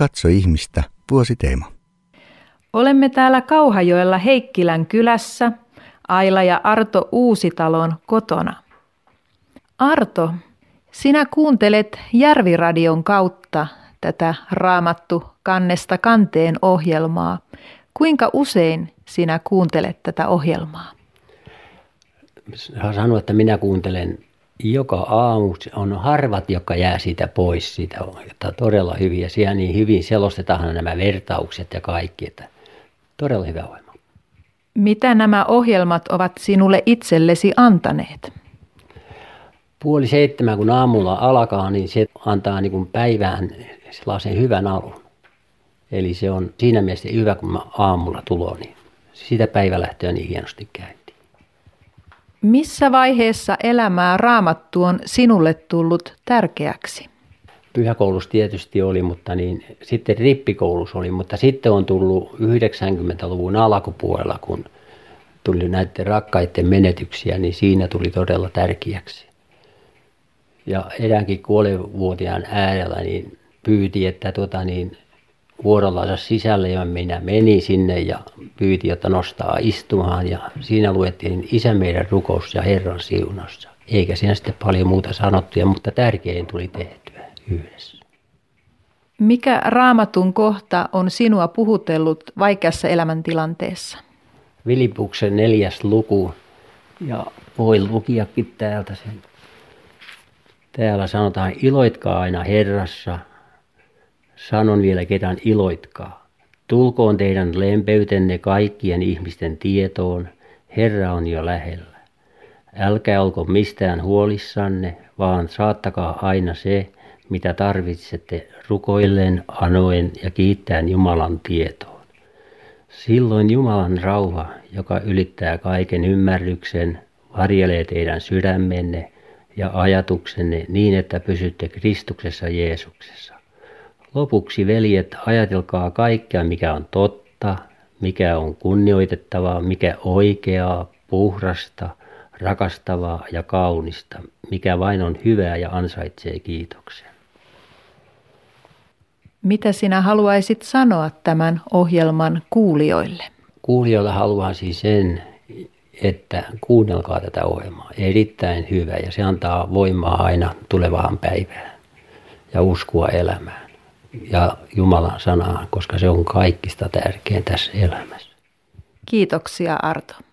Katso ihmistä -vuositeema. Olemme täällä Kauhajoella Heikkilän kylässä Aila ja Arto Uusitalon kotona. Arto, sinä kuuntelet Järviradion kautta tätä Raamattu kannesta kanteen -ohjelmaa. Kuinka usein sinä kuuntelet tätä ohjelmaa? Sanoin, että minä kuuntelen joka aamu. On harvat, jotka jää siitä pois. Siitä on todella hyviä. Siellä niin hyvin selostetaan nämä vertaukset ja kaikki. Että todella hyvä ohjelma. Mitä nämä ohjelmat ovat sinulle itsellesi antaneet? 6:30, kun aamulla alkaa, niin se antaa niin kuin päivään sellaisen hyvän alun. Eli se on siinä mielessä hyvä, kun mä aamulla tulon, niin sitä päivälähtöä niin hienosti käytiin. Missä vaiheessa elämää Raamattu on sinulle tullut tärkeäksi? Pyhäkoulussa tietysti oli, mutta niin, sitten rippikoulussa oli, mutta sitten on tullut 90-luvun alkupuolella, kun tuli näiden rakkaiden menetyksiä, niin siinä tuli todella tärkeäksi. Ja eräänkin kuolevuotiaan äärellä niin pyyti, että vuorollansa sisälle, ja minä menin sinne ja pyyti, jotta nostaa istumaan. Ja siinä luettiin Isä meidän rukous ja Herran siunaus. Eikä siinä sitten paljon muuta sanottuja, mutta tärkein tuli tehtyä yhdessä. Mikä Raamatun kohta on sinua puhutellut vaikeassa elämäntilanteessa? Filippoksen 4. luku. Ja voi lukiakin täältä sen. Täällä sanotaan, iloitkaa aina Herrassa. Sanon vielä kerran, iloitkaa. Tulkoon teidän lempeytenne kaikkien ihmisten tietoon. Herra on jo lähellä. Älkää olko mistään huolissanne, vaan saattakaa aina se, mitä tarvitsette, rukoillen, anoen ja kiittäen Jumalan tietoon. Silloin Jumalan rauha, joka ylittää kaiken ymmärryksen, varjelee teidän sydämenne ja ajatuksenne niin, että pysytte Kristuksessa Jeesuksessa. Lopuksi, veljet, ajatelkaa kaikkea, mikä on totta, mikä on kunnioitettavaa, mikä oikeaa, puhdasta, rakastavaa ja kaunista, mikä vain on hyvää ja ansaitsee kiitoksen. Mitä sinä haluaisit sanoa tämän ohjelman kuulijoille? Kuulijoille haluan siis sen, että kuunnelkaa tätä ohjelmaa. Erittäin hyvä, ja se antaa voimaa aina tulevaan päivään ja uskoa elämään ja Jumalan sanaan, koska se on kaikista tärkein tässä elämässä. Kiitoksia, Arto.